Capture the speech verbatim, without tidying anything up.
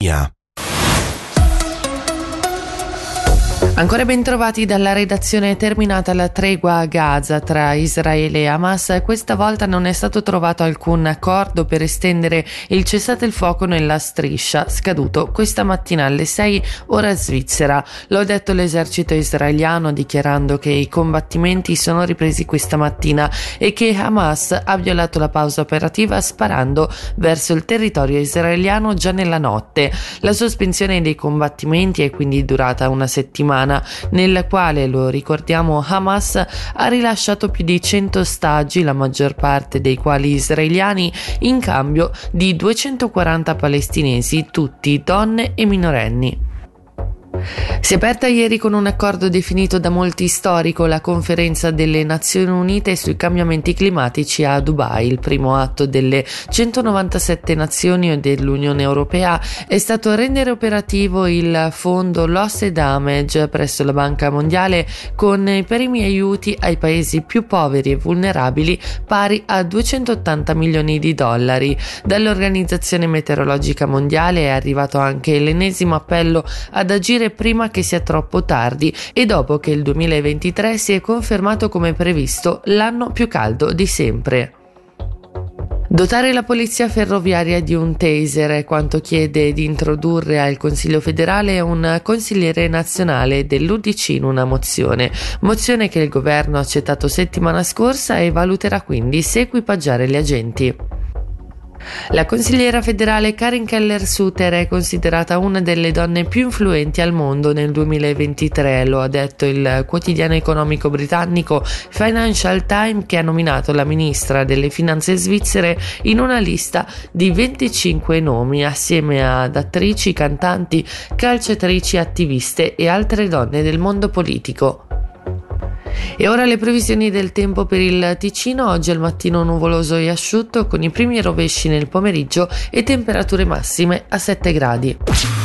Yeah. Ancora ben trovati dalla redazione. È terminata la tregua a Gaza tra Israele e Hamas. Questa volta non è stato trovato alcun accordo per estendere il cessate il fuoco nella striscia, scaduto questa mattina alle sei ora svizzera. L'ho detto l'esercito israeliano, dichiarando che i combattimenti sono ripresi questa mattina e che Hamas ha violato la pausa operativa sparando verso il territorio israeliano già nella notte. La sospensione dei combattimenti è quindi durata una settimana, nella quale, lo ricordiamo, Hamas ha rilasciato più di cento ostaggi, la maggior parte dei quali israeliani, in cambio di duecentoquaranta palestinesi, tutti donne e minorenni. Si è aperta ieri con un accordo definito da molti storico la conferenza delle Nazioni Unite sui cambiamenti climatici a Dubai. Il primo atto delle centonovantasette nazioni e dell'Unione Europea è stato rendere operativo il fondo Loss and Damage presso la Banca Mondiale, con i primi aiuti ai paesi più poveri e vulnerabili pari a duecentottanta milioni di dollari. Dall'Organizzazione Meteorologica Mondiale è arrivato anche l'ennesimo appello ad agire prima che sia troppo tardi e dopo che il duemilaventitré si è confermato come previsto l'anno più caldo di sempre. Dotare la polizia ferroviaria di un taser è quanto chiede di introdurre al Consiglio federale un consigliere nazionale dell'U D C in una mozione, mozione che il governo ha accettato settimana scorsa e valuterà quindi se equipaggiare gli agenti. La consigliera federale Karin Keller-Sutter è considerata una delle donne più influenti al mondo nel duemilaventitré, lo ha detto il quotidiano economico britannico Financial Times, che ha nominato la ministra delle finanze svizzere in una lista di venticinque nomi, assieme ad attrici, cantanti, calciatrici, attiviste e altre donne del mondo politico. E ora le previsioni del tempo per il Ticino. Oggi al mattino nuvoloso e asciutto, con i primi rovesci nel pomeriggio e temperature massime a sette gradi.